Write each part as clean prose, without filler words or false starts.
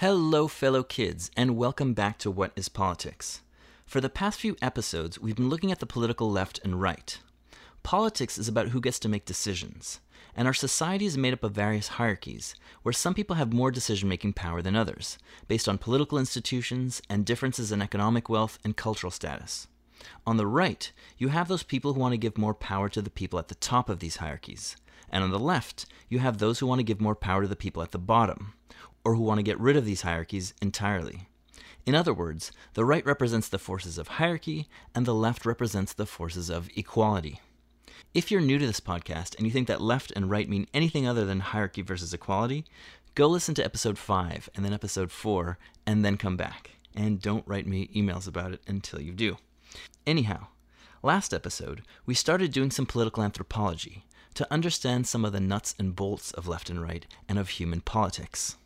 Hello fellow kids, and welcome back to What is Politics? For the past few episodes, we've been looking at the political left and right. Politics is about who gets to make decisions, and our society is made up of various hierarchies, where some people have more decision-making power than others, based on political institutions and differences in economic wealth and cultural status. On the right, you have those people who want to give more power to the people at the top of these hierarchies, and on the left, you have those who want to give more power to the people at the bottom, or who want to get rid of these hierarchies entirely. In other words, the right represents the forces of hierarchy, and the left represents the forces of equality. If you're new to this podcast and you think that left and right mean anything other than hierarchy versus equality, go listen to episode 5, and then episode 4, and then come back. And don't write me emails about it until you do. Anyhow, last episode, we started doing some political anthropology to understand some of the nuts and bolts of left and right and of human politics.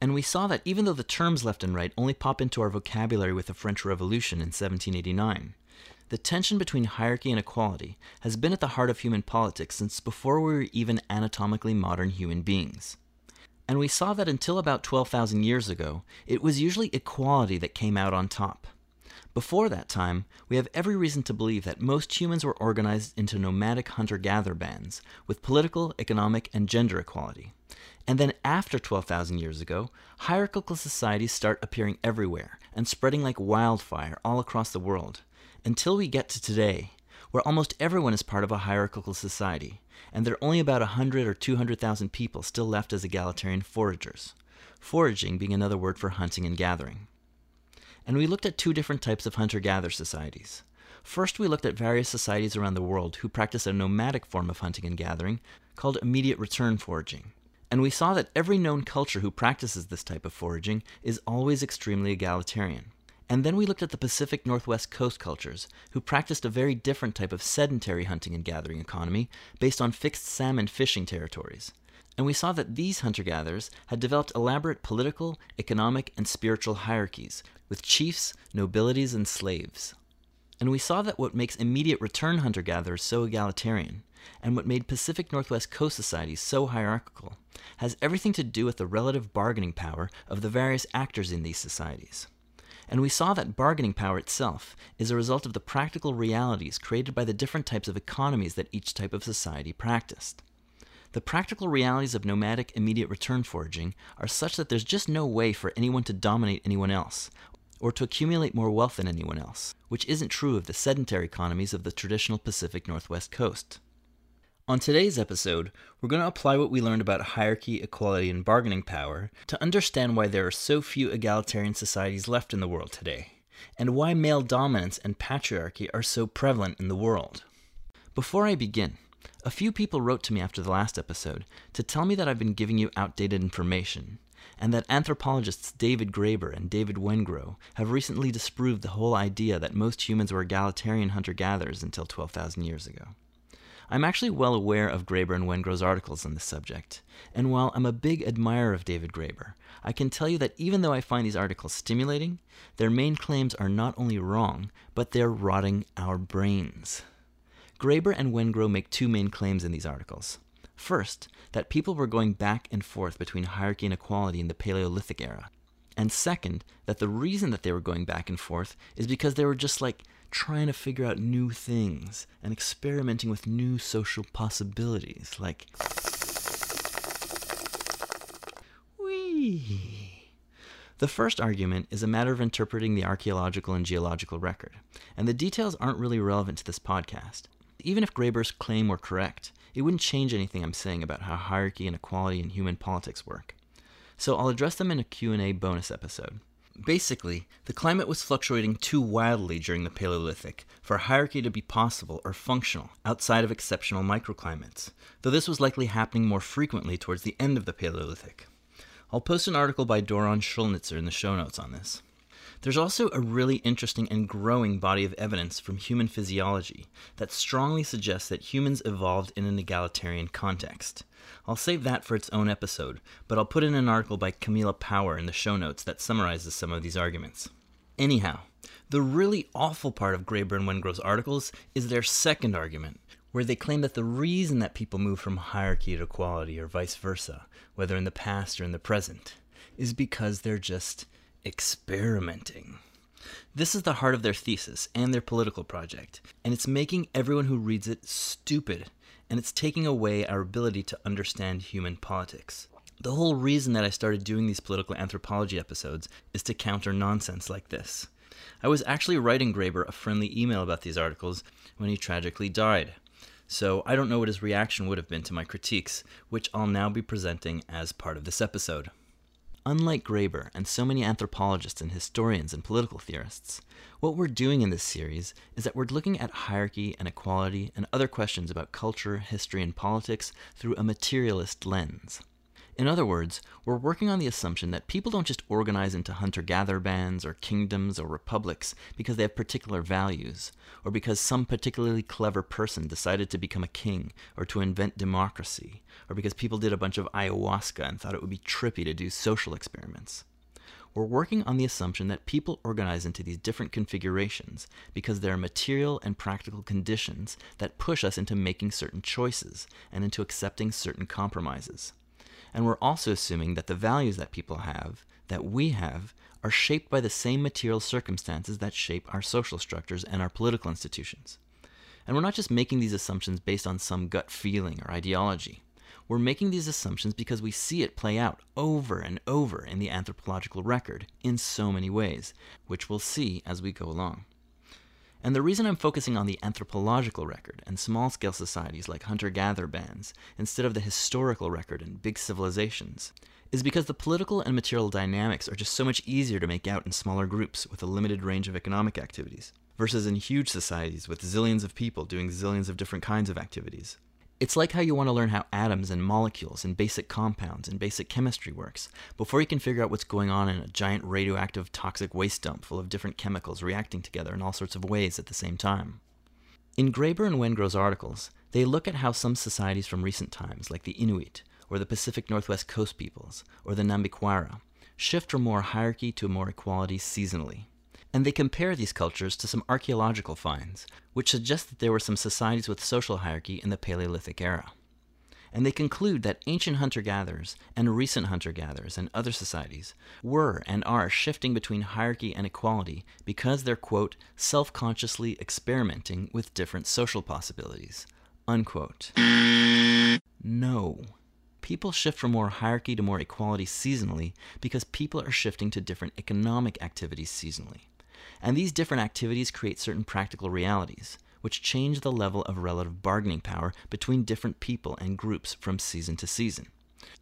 And we saw that even though the terms left and right only pop into our vocabulary with the French Revolution in 1789, the tension between hierarchy and equality has been at the heart of human politics since before we were even anatomically modern human beings. And we saw that until about 12,000 years ago, it was usually equality that came out on top. Before that time, we have every reason to believe that most humans were organized into nomadic hunter-gatherer bands, with political, economic, and gender equality. And then after 12,000 years ago, hierarchical societies start appearing everywhere and spreading like wildfire all across the world, until we get to today, where almost everyone is part of a hierarchical society, and there are only about 100 or 200,000 people still left as egalitarian foragers, foraging being another word for hunting and gathering. And we looked at two different types of hunter-gatherer societies. First, we looked at various societies around the world who practice a nomadic form of hunting and gathering called immediate return foraging. And we saw that every known culture who practices this type of foraging is always extremely egalitarian. And then we looked at the Pacific Northwest coast cultures, who practiced a very different type of sedentary hunting and gathering economy based on fixed salmon fishing territories. And we saw that these hunter-gatherers had developed elaborate political, economic, and spiritual hierarchies, with chiefs, nobilities, and slaves. And we saw that what makes immediate return hunter-gatherers so egalitarian, and what made Pacific Northwest coast societies so hierarchical, has everything to do with the relative bargaining power of the various actors in these societies. And we saw that bargaining power itself is a result of the practical realities created by the different types of economies that each type of society practiced. The practical realities of nomadic immediate return foraging are such that there's just no way for anyone to dominate anyone else, or to accumulate more wealth than anyone else, which isn't true of the sedentary economies of the traditional Pacific Northwest coast. On today's episode, we're going to apply what we learned about hierarchy, equality, and bargaining power to understand why there are so few egalitarian societies left in the world today, and why male dominance and patriarchy are so prevalent in the world. Before I begin, a few people wrote to me after the last episode to tell me that I've been giving you outdated information, and that anthropologists David Graeber and David Wengrow have recently disproved the whole idea that most humans were egalitarian hunter-gatherers until 12,000 years ago. I'm actually well aware of Graeber and Wengrow's articles on this subject, and while I'm a big admirer of David Graeber, I can tell you that even though I find these articles stimulating, their main claims are not only wrong, but they're rotting our brains. Graeber and Wengrow make two main claims in these articles. First, that people were going back and forth between hierarchy and equality in the Paleolithic era. And second, that the reason that they were going back and forth is because they were just like trying to figure out new things and experimenting with new social possibilities, like whee. The first argument is a matter of interpreting the archaeological and geological record, and the details aren't really relevant to this podcast. Even if Graeber's claim were correct, it wouldn't change anything I'm saying about how hierarchy and equality in human politics work. So I'll address them in a Q&A bonus episode. Basically, the climate was fluctuating too wildly during the Paleolithic for hierarchy to be possible or functional outside of exceptional microclimates, though this was likely happening more frequently towards the end of the Paleolithic. I'll post an article by Doron Schulnitzer in the show notes on this. There's also a really interesting and growing body of evidence from human physiology that strongly suggests that humans evolved in an egalitarian context. I'll save that for its own episode, but I'll put in an article by Camila Power in the show notes that summarizes some of these arguments. Anyhow, the really awful part of Graeber and Wengrow's articles is their second argument, where they claim that the reason that people move from hierarchy to equality, or vice versa, whether in the past or in the present, is because they're just experimenting. This is the heart of their thesis and their political project, and it's making everyone who reads it stupid, and it's taking away our ability to understand human politics. The whole reason that I started doing these political anthropology episodes is to counter nonsense like this. I was actually writing Graeber a friendly email about these articles when he tragically died, so I don't know what his reaction would have been to my critiques, which I'll now be presenting as part of this episode. Unlike Graeber and so many anthropologists and historians and political theorists, what we're doing in this series is that we're looking at hierarchy and equality and other questions about culture, history, and politics through a materialist lens. In other words, we're working on the assumption that people don't just organize into hunter-gatherer bands or kingdoms or republics because they have particular values, or because some particularly clever person decided to become a king or to invent democracy, or because people did a bunch of ayahuasca and thought it would be trippy to do social experiments. We're working on the assumption that people organize into these different configurations because there are material and practical conditions that push us into making certain choices and into accepting certain compromises. And we're also assuming that the values that people have, that we have, are shaped by the same material circumstances that shape our social structures and our political institutions. And we're not just making these assumptions based on some gut feeling or ideology. We're making these assumptions because we see it play out over and over in the anthropological record in so many ways, which we'll see as we go along. And the reason I'm focusing on the anthropological record and small-scale societies like hunter-gatherer bands instead of the historical record and big civilizations is because the political and material dynamics are just so much easier to make out in smaller groups with a limited range of economic activities versus in huge societies with zillions of people doing zillions of different kinds of activities. It's like how you want to learn how atoms and molecules and basic compounds and basic chemistry works before you can figure out what's going on in a giant radioactive toxic waste dump full of different chemicals reacting together in all sorts of ways at the same time. In Graeber and Wengrow's articles, they look at how some societies from recent times, like the Inuit, or the Pacific Northwest Coast peoples, or the Nambikwara, shift from more hierarchy to more equality seasonally. And they compare these cultures to some archaeological finds, which suggest that there were some societies with social hierarchy in the Paleolithic era. And they conclude that ancient hunter-gatherers and recent hunter-gatherers and other societies were and are shifting between hierarchy and equality because they're, quote, self-consciously experimenting with different social possibilities, unquote. No. People shift from more hierarchy to more equality seasonally because people are shifting to different economic activities seasonally. And these different activities create certain practical realities, which change the level of relative bargaining power between different people and groups from season to season.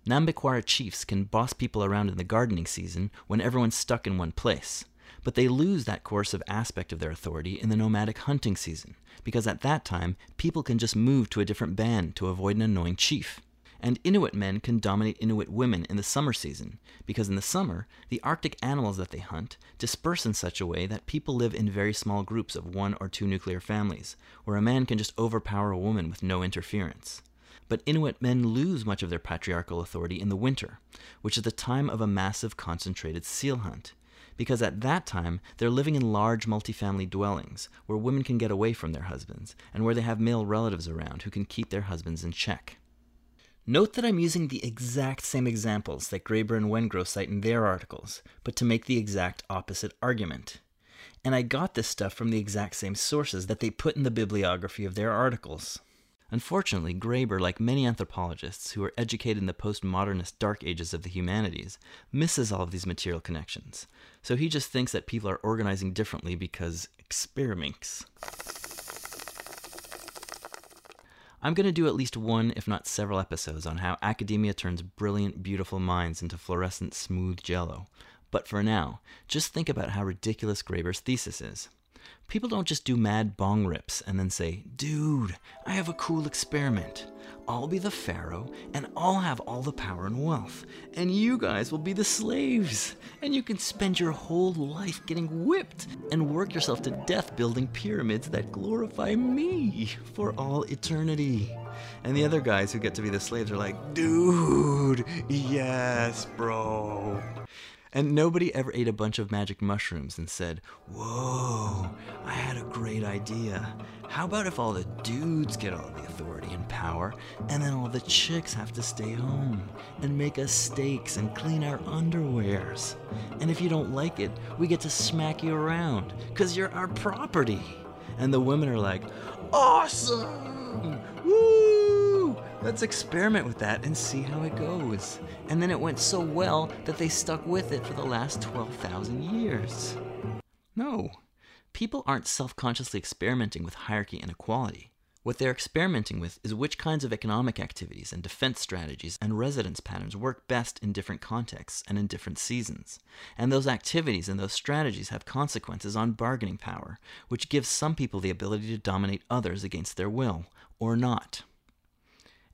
Nambikwara chiefs can boss people around in the gardening season when everyone's stuck in one place, but they lose that coercive aspect of their authority in the nomadic hunting season, because at that time, people can just move to a different band to avoid an annoying chief. And Inuit men can dominate Inuit women in the summer season, because in the summer, the Arctic animals that they hunt disperse in such a way that people live in very small groups of 1 or 2 nuclear families, where a man can just overpower a woman with no interference. But Inuit men lose much of their patriarchal authority in the winter, which is the time of a massive concentrated seal hunt, because at that time, they're living in large multifamily dwellings, where women can get away from their husbands, and where they have male relatives around who can keep their husbands in check. Note that I'm using the exact same examples that Graeber and Wengrow cite in their articles, but to make the exact opposite argument. And I got this stuff from the exact same sources that they put in the bibliography of their articles. Unfortunately, Graeber, like many anthropologists who are educated in the postmodernist dark ages of the humanities, misses all of these material connections. So he just thinks that people are organizing differently because experiments. I'm going to do at least one, if not several episodes on how academia turns brilliant, beautiful minds into fluorescent, smooth jello. But for now, just think about how ridiculous Graeber's thesis is. People don't just do mad bong rips and then say, "Dude, I have a cool experiment. I'll be the pharaoh, and I'll have all the power and wealth, and you guys will be the slaves, and you can spend your whole life getting whipped and work yourself to death building pyramids that glorify me for all eternity." And the other guys who get to be the slaves are like, "Dude, yes, bro." And nobody ever ate a bunch of magic mushrooms and said, "Whoa, I had a great idea. How about if all the dudes get all the authority and power, and then all the chicks have to stay home and make us steaks and clean our underwears? And if you don't like it, we get to smack you around, because you're our property." And the women are like, "Awesome! Woo! Let's experiment with that and see how it goes." And then it went so well that they stuck with it for the last 12,000 years. No. People aren't self-consciously experimenting with hierarchy and equality. What they're experimenting with is which kinds of economic activities and defense strategies and residence patterns work best in different contexts and in different seasons. And those activities and those strategies have consequences on bargaining power, which gives some people the ability to dominate others against their will, or not.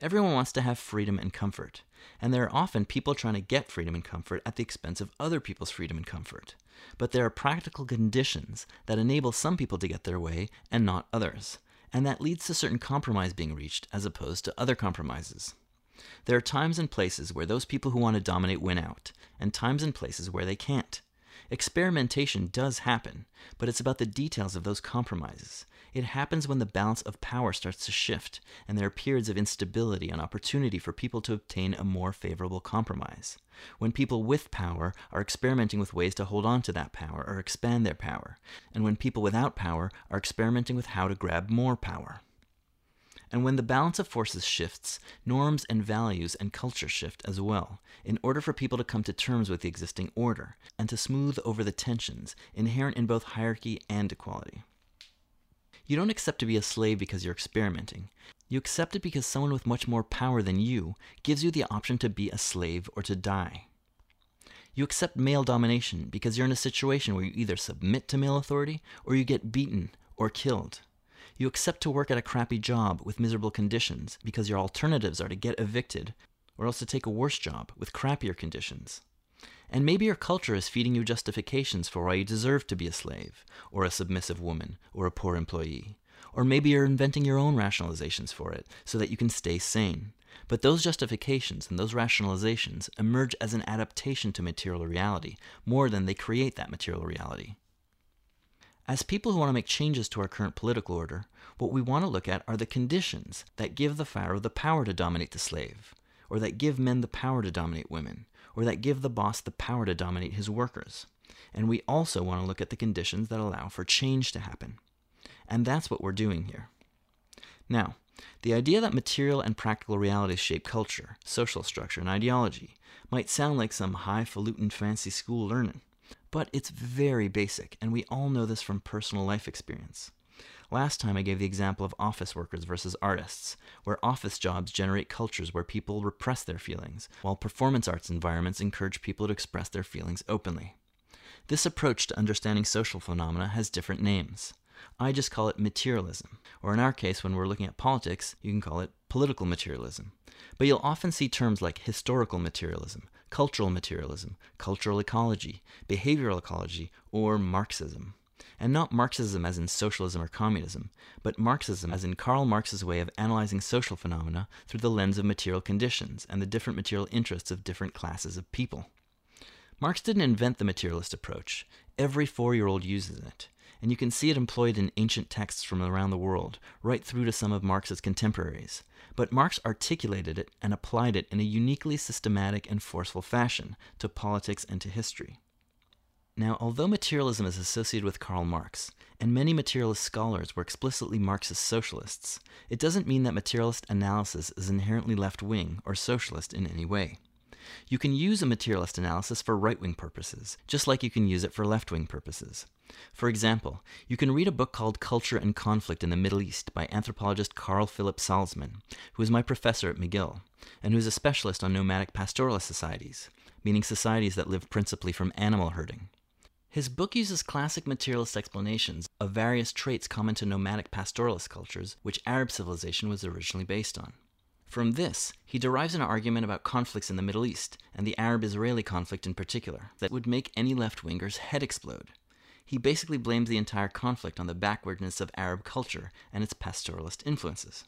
Everyone wants to have freedom and comfort, and there are often people trying to get freedom and comfort at the expense of other people's freedom and comfort. But there are practical conditions that enable some people to get their way and not others, and that leads to certain compromise being reached as opposed to other compromises. There are times and places where those people who want to dominate win out, and times and places where they can't. Experimentation does happen, but it's about the details of those compromises. It happens when the balance of power starts to shift, and there are periods of instability and opportunity for people to obtain a more favorable compromise. When people with power are experimenting with ways to hold on to that power or expand their power, and when people without power are experimenting with how to grab more power. And when the balance of forces shifts, norms and values and culture shift as well, in order for people to come to terms with the existing order, and to smooth over the tensions inherent in both hierarchy and equality. You don't accept to be a slave because you're experimenting. You accept it because someone with much more power than you gives you the option to be a slave or to die. You accept male domination because you're in a situation where you either submit to male authority or you get beaten or killed. You accept to work at a crappy job with miserable conditions because your alternatives are to get evicted or else to take a worse job with crappier conditions. And maybe your culture is feeding you justifications for why you deserve to be a slave, or a submissive woman, or a poor employee. Or maybe you're inventing your own rationalizations for it, so that you can stay sane. But those justifications and those rationalizations emerge as an adaptation to material reality, more than they create that material reality. As people who want to make changes to our current political order, what we want to look at are the conditions that give the pharaoh the power to dominate the slave, or that give men the power to dominate women, or that give the boss the power to dominate his workers. And we also want to look at the conditions that allow for change to happen. And that's what we're doing here. Now, the idea that material and practical realities shape culture, social structure, and ideology might sound like some highfalutin fancy school learning, but it's very basic, and we all know this from personal life experience. Last time I gave the example of office workers versus artists, where office jobs generate cultures where people repress their feelings, while performance arts environments encourage people to express their feelings openly. This approach to understanding social phenomena has different names. I just call it materialism, or in our case when we're looking at politics, you can call it political materialism. But you'll often see terms like historical materialism, cultural ecology, behavioral ecology, or Marxism. And not Marxism as in socialism or communism, but Marxism as in Karl Marx's way of analyzing social phenomena through the lens of material conditions and the different material interests of different classes of people. Marx didn't invent the materialist approach. Every four-year-old uses it, and you can see it employed in ancient texts from around the world, right through to some of Marx's contemporaries. But Marx articulated it and applied it in a uniquely systematic and forceful fashion to politics and to history. Now, although materialism is associated with Karl Marx, and many materialist scholars were explicitly Marxist socialists, it doesn't mean that materialist analysis is inherently left-wing or socialist in any way. You can use a materialist analysis for right-wing purposes, just like you can use it for left-wing purposes. For example, you can read a book called Culture and Conflict in the Middle East by anthropologist Karl Philip Salzman, who is my professor at McGill, and who is a specialist on nomadic pastoralist societies, meaning societies that live principally from animal herding. His book uses classic materialist explanations of various traits common to nomadic pastoralist cultures, which Arab civilization was originally based on. From this, he derives an argument about conflicts in the Middle East, and the Arab-Israeli conflict in particular, that would make any left-winger's head explode. He basically blames the entire conflict on the backwardness of Arab culture and its pastoralist influences.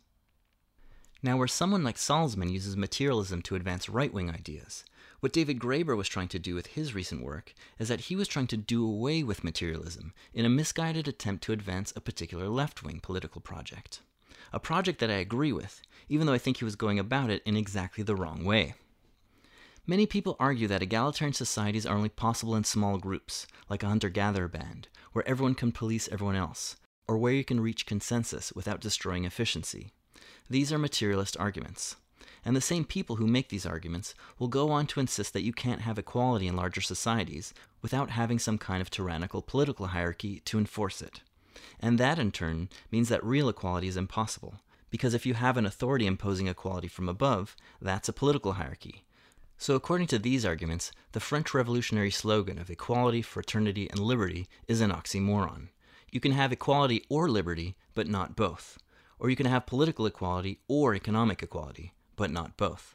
Now, where someone like Salzman uses materialism to advance right-wing ideas, What David Graeber was trying to do with his recent work is that he was trying to do away with materialism in a misguided attempt to advance a particular left-wing political project. A project that I agree with, even though I think he was going about it in exactly the wrong way. Many people argue that egalitarian societies are only possible in small groups, like a hunter-gatherer band, where everyone can police everyone else, or where you can reach consensus without destroying efficiency. These are materialist arguments. And the same people who make these arguments will go on to insist that you can't have equality in larger societies without having some kind of tyrannical political hierarchy to enforce it. And that, in turn, means that real equality is impossible, because if you have an authority imposing equality from above, that's a political hierarchy. So according to these arguments, the French revolutionary slogan of equality, fraternity, and liberty is an oxymoron. You can have equality or liberty, but not both. Or you can have political equality or economic equality, but not both.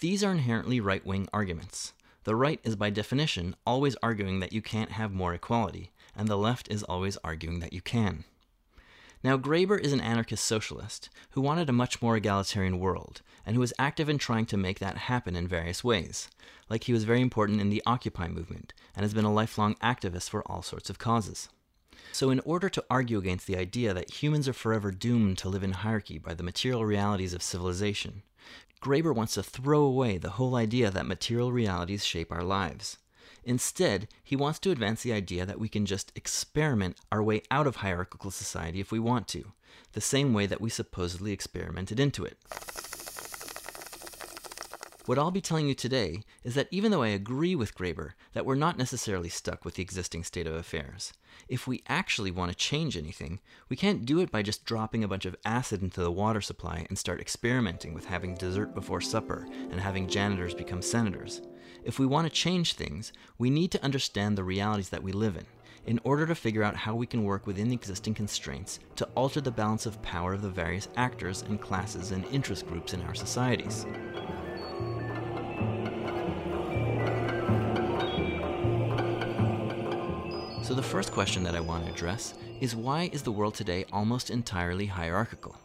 These are inherently right-wing arguments. The right is by definition always arguing that you can't have more equality, and the left is always arguing that you can. Now, Graeber is an anarchist socialist who wanted a much more egalitarian world, and who was active in trying to make that happen in various ways. Like, he was very important in the Occupy movement, and has been a lifelong activist for all sorts of causes. So in order to argue against the idea that humans are forever doomed to live in hierarchy by the material realities of civilization, Graeber wants to throw away the whole idea that material realities shape our lives. Instead, he wants to advance the idea that we can just experiment our way out of hierarchical society if we want to, the same way that we supposedly experimented into it. What I'll be telling you today is that even though I agree with Graeber that we're not necessarily stuck with the existing state of affairs, if we actually want to change anything, we can't do it by just dropping a bunch of acid into the water supply and start experimenting with having dessert before supper and having janitors become senators. If we want to change things, we need to understand the realities that we live in order to figure out how we can work within the existing constraints to alter the balance of power of the various actors and classes and interest groups in our societies. So the first question that I want to address is, why is the world today almost entirely hierarchical?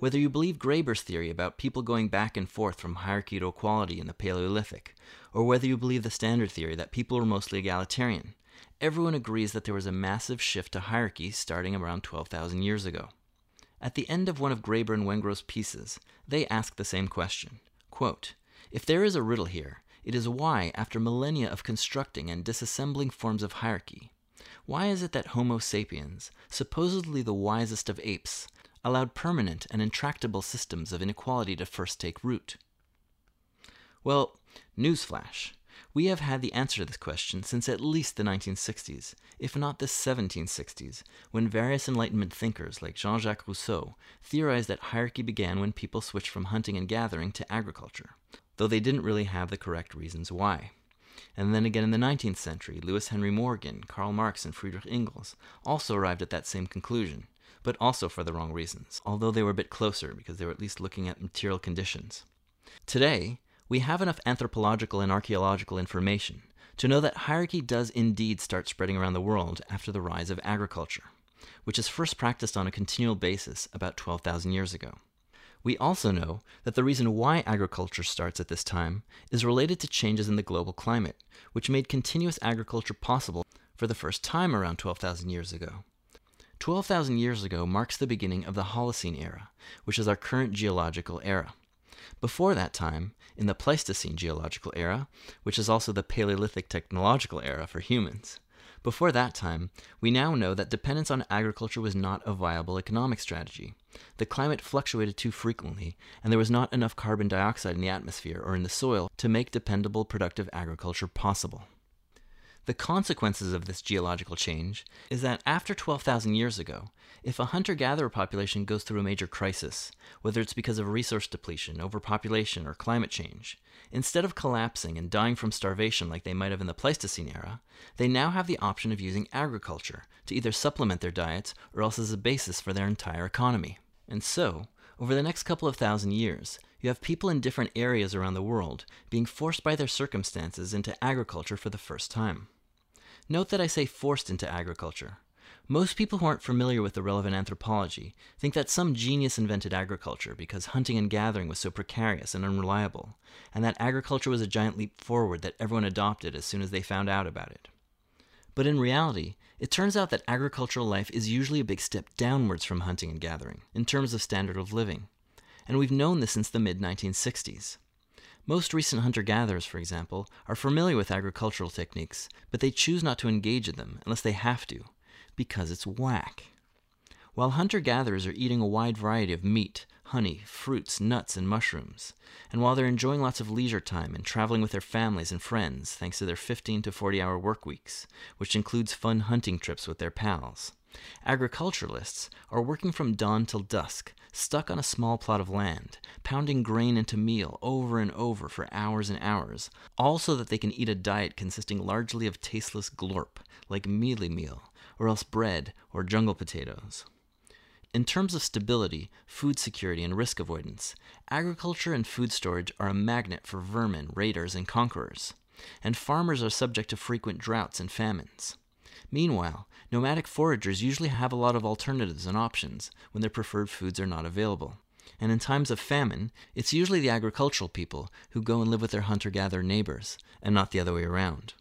Whether you believe Graeber's theory about people going back and forth from hierarchy to equality in the Paleolithic, or whether you believe the standard theory that people were mostly egalitarian, everyone agrees that there was a massive shift to hierarchy starting around 12,000 years ago. At the end of one of Graeber and Wengrow's pieces, they ask the same question, quote, "If there is a riddle here, it is why, after millennia of constructing and disassembling forms of hierarchy, why is it that Homo sapiens, supposedly the wisest of apes, allowed permanent and intractable systems of inequality to first take root?" Well, newsflash. We have had the answer to this question since at least the 1960s, if not the 1760s, when various Enlightenment thinkers like Jean-Jacques Rousseau theorized that hierarchy began when people switched from hunting and gathering to agriculture, though they didn't really have the correct reasons why. And then again in the 19th century, Louis Henry Morgan, Karl Marx, and Friedrich Engels also arrived at that same conclusion, but also for the wrong reasons, although they were a bit closer because they were at least looking at material conditions. Today, we have enough anthropological and archaeological information to know that hierarchy does indeed start spreading around the world after the rise of agriculture, which is first practiced on a continual basis about 12,000 years ago. We also know that the reason why agriculture starts at this time is related to changes in the global climate, which made continuous agriculture possible for the first time around 12,000 years ago. 12,000 years ago marks the beginning of the Holocene era, which is our current geological era. Before that time, in the Pleistocene geological era, which is also the Paleolithic technological era for humans, before that time, we now know that dependence on agriculture was not a viable economic strategy. The climate fluctuated too frequently, and there was not enough carbon dioxide in the atmosphere or in the soil to make dependable productive agriculture possible. The consequences of this geological change is that after 12,000 years ago, if a hunter-gatherer population goes through a major crisis, whether it's because of resource depletion, overpopulation, or climate change, instead of collapsing and dying from starvation like they might have in the Pleistocene era, they now have the option of using agriculture to either supplement their diets or else as a basis for their entire economy. And so, over the next couple of thousand years, you have people in different areas around the world being forced by their circumstances into agriculture for the first time. Note that I say forced into agriculture. Most people who aren't familiar with the relevant anthropology think that some genius invented agriculture because hunting and gathering was so precarious and unreliable, and that agriculture was a giant leap forward that everyone adopted as soon as they found out about it. But in reality, it turns out that agricultural life is usually a big step downwards from hunting and gathering, in terms of standard of living. And we've known this since the mid-1960s. Most recent hunter-gatherers, for example, are familiar with agricultural techniques, but they choose not to engage in them unless they have to, because it's whack. While hunter-gatherers are eating a wide variety of meat, honey, fruits, nuts, and mushrooms, and while they're enjoying lots of leisure time and traveling with their families and friends thanks to their 15 to 40-hour work weeks, which includes fun hunting trips with their pals, agriculturalists are working from dawn till dusk, stuck on a small plot of land, pounding grain into meal over and over for hours and hours, all so that they can eat a diet consisting largely of tasteless glorp, like mealy meal, or else bread or jungle potatoes. In terms of stability, food security, and risk avoidance, agriculture and food storage are a magnet for vermin, raiders, and conquerors, and farmers are subject to frequent droughts and famines. Meanwhile, nomadic foragers usually have a lot of alternatives and options when their preferred foods are not available. And in times of famine, it's usually the agricultural people who go and live with their hunter-gatherer neighbors, and not the other way around.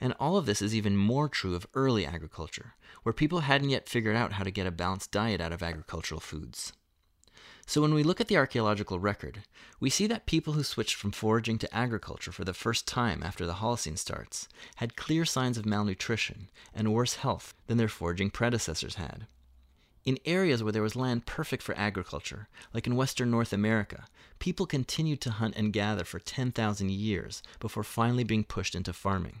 And all of this is even more true of early agriculture, where people hadn't yet figured out how to get a balanced diet out of agricultural foods. So when we look at the archaeological record, we see that people who switched from foraging to agriculture for the first time after the Holocene starts had clear signs of malnutrition and worse health than their foraging predecessors had. In areas where there was land perfect for agriculture, like in western North America, people continued to hunt and gather for 10,000 years before finally being pushed into farming.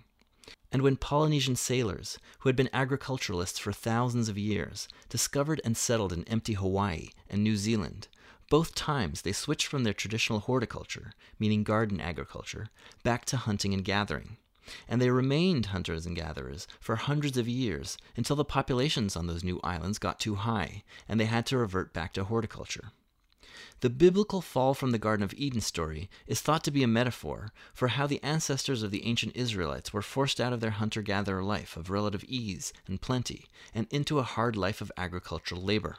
And when Polynesian sailors, who had been agriculturalists for thousands of years, discovered and settled in empty Hawaii and New Zealand, both times they switched from their traditional horticulture, meaning garden agriculture, back to hunting and gathering. And they remained hunters and gatherers for hundreds of years until the populations on those new islands got too high, and they had to revert back to horticulture. The biblical fall from the Garden of Eden story is thought to be a metaphor for how the ancestors of the ancient Israelites were forced out of their hunter-gatherer life of relative ease and plenty and into a hard life of agricultural labor.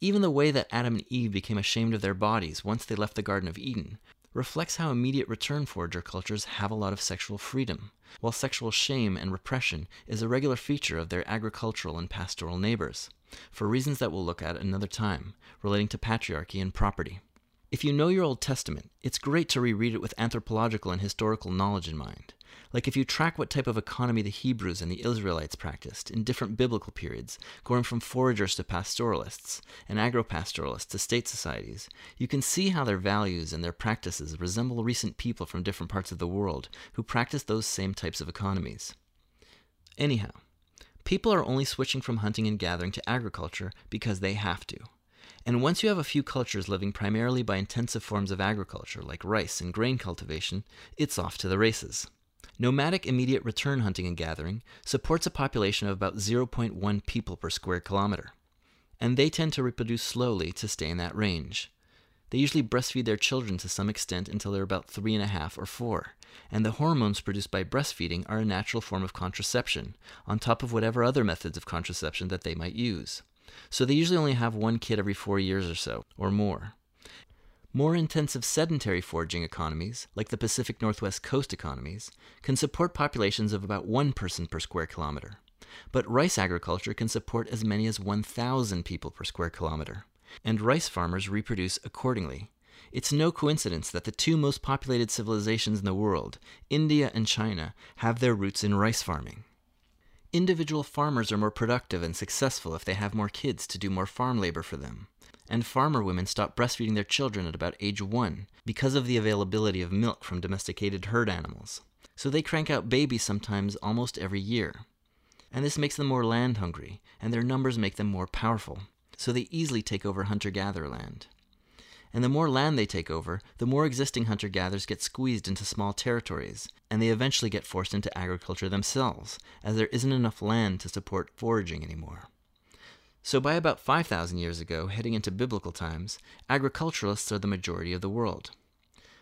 Even the way that Adam and Eve became ashamed of their bodies once they left the Garden of Eden reflects how immediate return forager cultures have a lot of sexual freedom, while sexual shame and repression is a regular feature of their agricultural and pastoral neighbors, for reasons that we'll look at another time, relating to patriarchy and property. If you know your Old Testament, it's great to reread it with anthropological and historical knowledge in mind. Like if you track what type of economy the Hebrews and the Israelites practiced in different biblical periods, going from foragers to pastoralists and agropastoralists to state societies, you can see how their values and their practices resemble recent people from different parts of the world who practice those same types of economies. Anyhow, people are only switching from hunting and gathering to agriculture because they have to. And once you have a few cultures living primarily by intensive forms of agriculture, like rice and grain cultivation, it's off to the races. Nomadic immediate return hunting and gathering supports a population of about 0.1 people per square kilometer. And they tend to reproduce slowly to stay in that range. They usually breastfeed their children to some extent until they're about 3.5 or 4, and the hormones produced by breastfeeding are a natural form of contraception, on top of whatever other methods of contraception that they might use. So they usually only have one kid every 4 years or so, or more. More intensive sedentary foraging economies, like the Pacific Northwest coast economies, can support populations of about 1 person per square kilometer. But rice agriculture can support as many as 1,000 people per square kilometer. And rice farmers reproduce accordingly. It's no coincidence that the two most populated civilizations in the world, India and China, have their roots in rice farming. Individual farmers are more productive and successful if they have more kids to do more farm labor for them. And farmer women stop breastfeeding their children at about age 1 because of the availability of milk from domesticated herd animals. So they crank out babies sometimes almost every year. And this makes them more land hungry, and their numbers make them more powerful. So they easily take over hunter-gatherer land. And the more land they take over, the more existing hunter-gatherers get squeezed into small territories, and they eventually get forced into agriculture themselves, as there isn't enough land to support foraging anymore. So by about 5,000 years ago, heading into biblical times, agriculturalists are the majority of the world.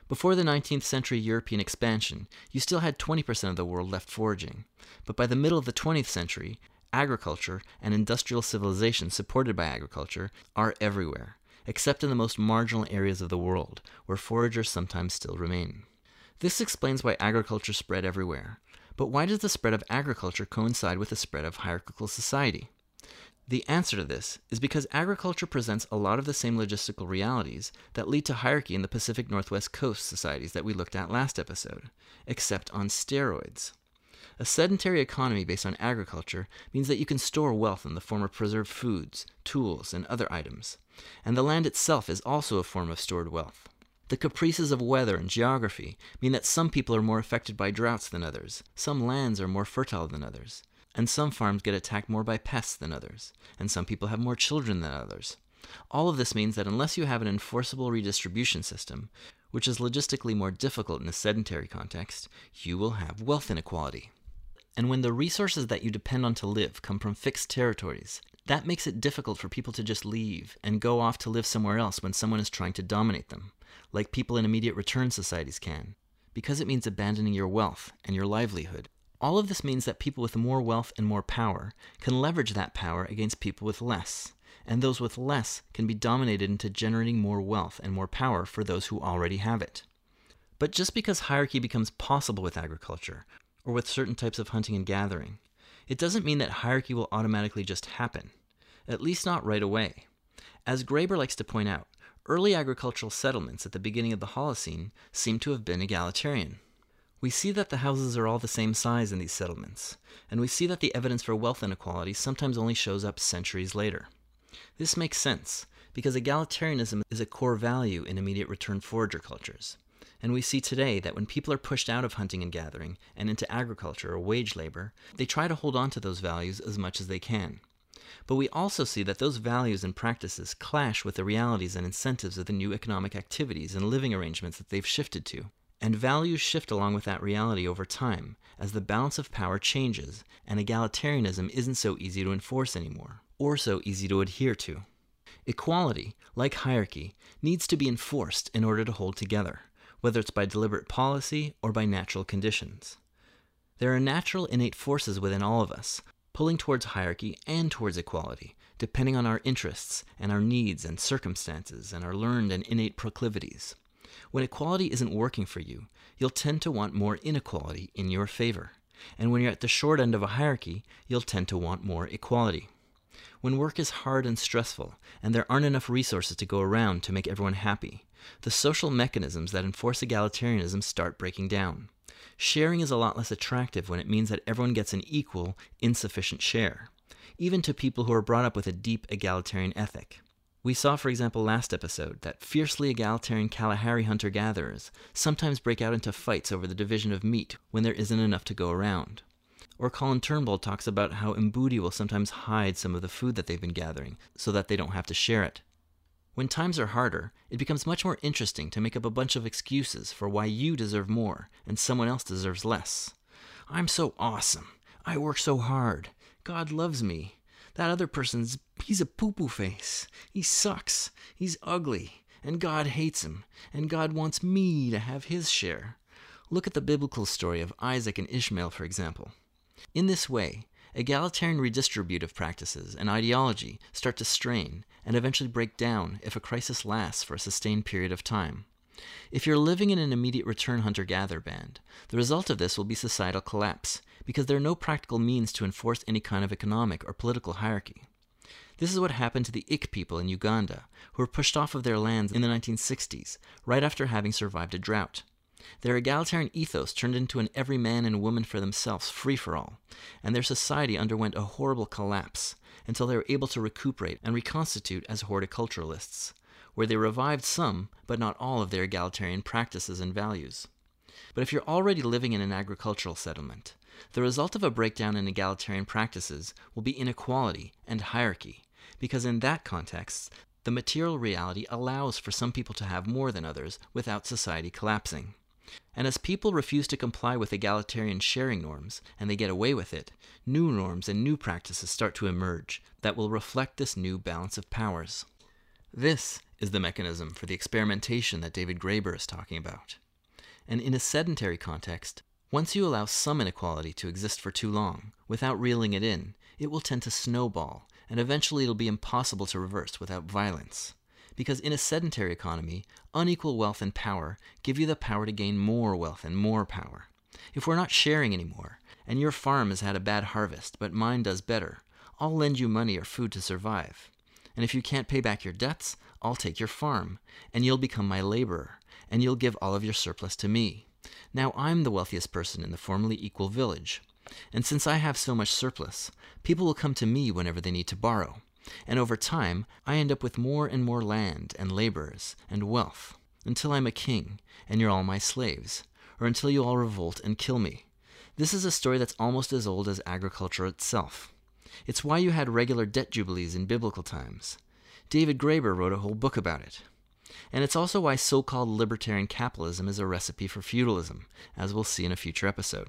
Before the 19th century European expansion, you still had 20% of the world left foraging, but by the middle of the 20th century, agriculture, and industrial civilization supported by agriculture are everywhere, except in the most marginal areas of the world, where foragers sometimes still remain. This explains why agriculture spread everywhere. But why does the spread of agriculture coincide with the spread of hierarchical society? The answer to this is because agriculture presents a lot of the same logistical realities that lead to hierarchy in the Pacific Northwest coast societies that we looked at last episode, except on steroids. A sedentary economy based on agriculture means that you can store wealth in the form of preserved foods, tools, and other items, and the land itself is also a form of stored wealth. The caprices of weather and geography mean that some people are more affected by droughts than others, some lands are more fertile than others, and some farms get attacked more by pests than others, and some people have more children than others. All of this means that unless you have an enforceable redistribution system, which is logistically more difficult in a sedentary context, you will have wealth inequality. And when the resources that you depend on to live come from fixed territories, that makes it difficult for people to just leave and go off to live somewhere else when someone is trying to dominate them, like people in immediate return societies can, because it means abandoning your wealth and your livelihood. All of this means that people with more wealth and more power can leverage that power against people with less, and those with less can be dominated into generating more wealth and more power for those who already have it. But just because hierarchy becomes possible with agriculture, or with certain types of hunting and gathering, it doesn't mean that hierarchy will automatically just happen, at least not right away. As Graeber likes to point out, early agricultural settlements at the beginning of the Holocene seem to have been egalitarian. We see that the houses are all the same size in these settlements, and we see that the evidence for wealth inequality sometimes only shows up centuries later. This makes sense, because egalitarianism is a core value in immediate return forager cultures, and we see today that when people are pushed out of hunting and gathering and into agriculture or wage labor, they try to hold on to those values as much as they can. But we also see that those values and practices clash with the realities and incentives of the new economic activities and living arrangements that they've shifted to. And values shift along with that reality over time, as the balance of power changes, and egalitarianism isn't so easy to enforce anymore, or so easy to adhere to. Equality, like hierarchy, needs to be enforced in order to hold together, whether it's by deliberate policy or by natural conditions. There are natural innate forces within all of us, pulling towards hierarchy and towards equality, depending on our interests, and our needs and circumstances, and our learned and innate proclivities. When equality isn't working for you, you'll tend to want more inequality in your favor. And when you're at the short end of a hierarchy, you'll tend to want more equality. When work is hard and stressful, and there aren't enough resources to go around to make everyone happy, the social mechanisms that enforce egalitarianism start breaking down. Sharing is a lot less attractive when it means that everyone gets an equal, insufficient share, even to people who are brought up with a deep egalitarian ethic. We saw, for example, last episode that fiercely egalitarian Kalahari hunter-gatherers sometimes break out into fights over the division of meat when there isn't enough to go around. Or Colin Turnbull talks about how Mbuti will sometimes hide some of the food that they've been gathering so that they don't have to share it. When times are harder, it becomes much more interesting to make up a bunch of excuses for why you deserve more and someone else deserves less. I'm so awesome. I work so hard. God loves me. That other person's, he's a poo-poo face. He sucks. He's ugly. And God hates him. And God wants me to have his share. Look at the biblical story of Isaac and Ishmael, for example. In this way, egalitarian redistributive practices and ideology start to strain and eventually break down if a crisis lasts for a sustained period of time. If you're living in an immediate return hunter-gatherer band, the result of this will be societal collapse, because there are no practical means to enforce any kind of economic or political hierarchy. This is what happened to the Ik people in Uganda, who were pushed off of their lands in the 1960s, right after having survived a drought. Their egalitarian ethos turned into an every man and woman for themselves free-for-all, and their society underwent a horrible collapse, until they were able to recuperate and reconstitute as horticulturalists, where they revived some, but not all, of their egalitarian practices and values. But if you're already living in an agricultural settlement, the result of a breakdown in egalitarian practices will be inequality and hierarchy, because in that context, the material reality allows for some people to have more than others without society collapsing. And as people refuse to comply with egalitarian sharing norms, and they get away with it, new norms and new practices start to emerge that will reflect this new balance of powers. This is the mechanism for the experimentation that David Graeber is talking about. And in a sedentary context, once you allow some inequality to exist for too long, without reeling it in, it will tend to snowball, and eventually it'll be impossible to reverse without violence. Because in a sedentary economy, unequal wealth and power give you the power to gain more wealth and more power. If we're not sharing anymore, and your farm has had a bad harvest, but mine does better, I'll lend you money or food to survive. And if you can't pay back your debts, I'll take your farm, and you'll become my laborer, and you'll give all of your surplus to me. Now I'm the wealthiest person in the formerly equal village. And since I have so much surplus, people will come to me whenever they need to borrow. And over time, I end up with more and more land and laborers and wealth, until I'm a king, and you're all my slaves, or until you all revolt and kill me. This is a story that's almost as old as agriculture itself. It's why you had regular debt jubilees in biblical times. David Graeber wrote a whole book about it. And it's also why so-called libertarian capitalism is a recipe for feudalism, as we'll see in a future episode.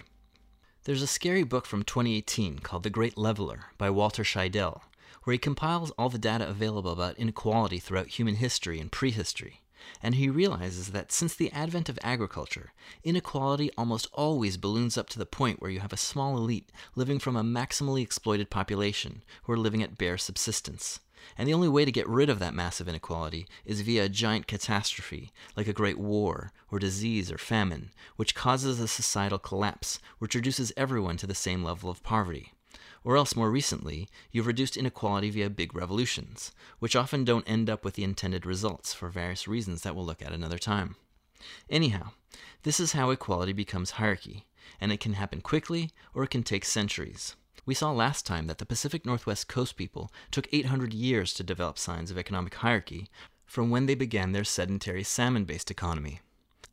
There's a scary book from 2018 called The Great Leveler by Walter Scheidel, where he compiles all the data available about inequality throughout human history and prehistory. And he realizes that since the advent of agriculture, inequality almost always balloons up to the point where you have a small elite living from a maximally exploited population who are living at bare subsistence. And the only way to get rid of that massive inequality is via a giant catastrophe, like a great war, or disease, or famine, which causes a societal collapse, which reduces everyone to the same level of poverty. Or else, more recently, you've reduced inequality via big revolutions, which often don't end up with the intended results for various reasons that we'll look at another time. Anyhow, this is how equality becomes hierarchy, and it can happen quickly, or it can take centuries. We saw last time that the Pacific Northwest Coast people took 800 years to develop signs of economic hierarchy from when they began their sedentary salmon-based economy.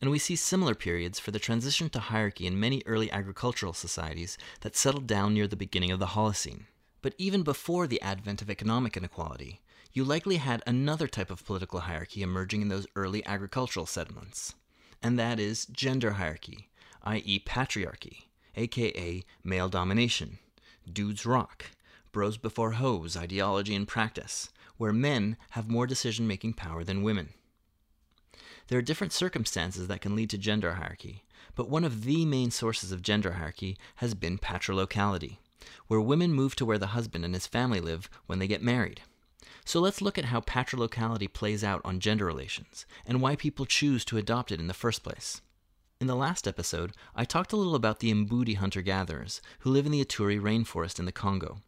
And we see similar periods for the transition to hierarchy in many early agricultural societies that settled down near the beginning of the Holocene. But even before the advent of economic inequality, you likely had another type of political hierarchy emerging in those early agricultural settlements. And that is gender hierarchy, i.e. patriarchy, aka male domination, dudes rock, bros before hoes ideology and practice, where men have more decision-making power than women. There are different circumstances that can lead to gender hierarchy, but one of the main sources of gender hierarchy has been patrilocality, where women move to where the husband and his family live when they get married. So let's look at how patrilocality plays out on gender relations, and why people choose to adopt it in the first place. In the last episode, I talked a little about the Mbuti hunter-gatherers, who live in the Ituri rainforest in the Congo.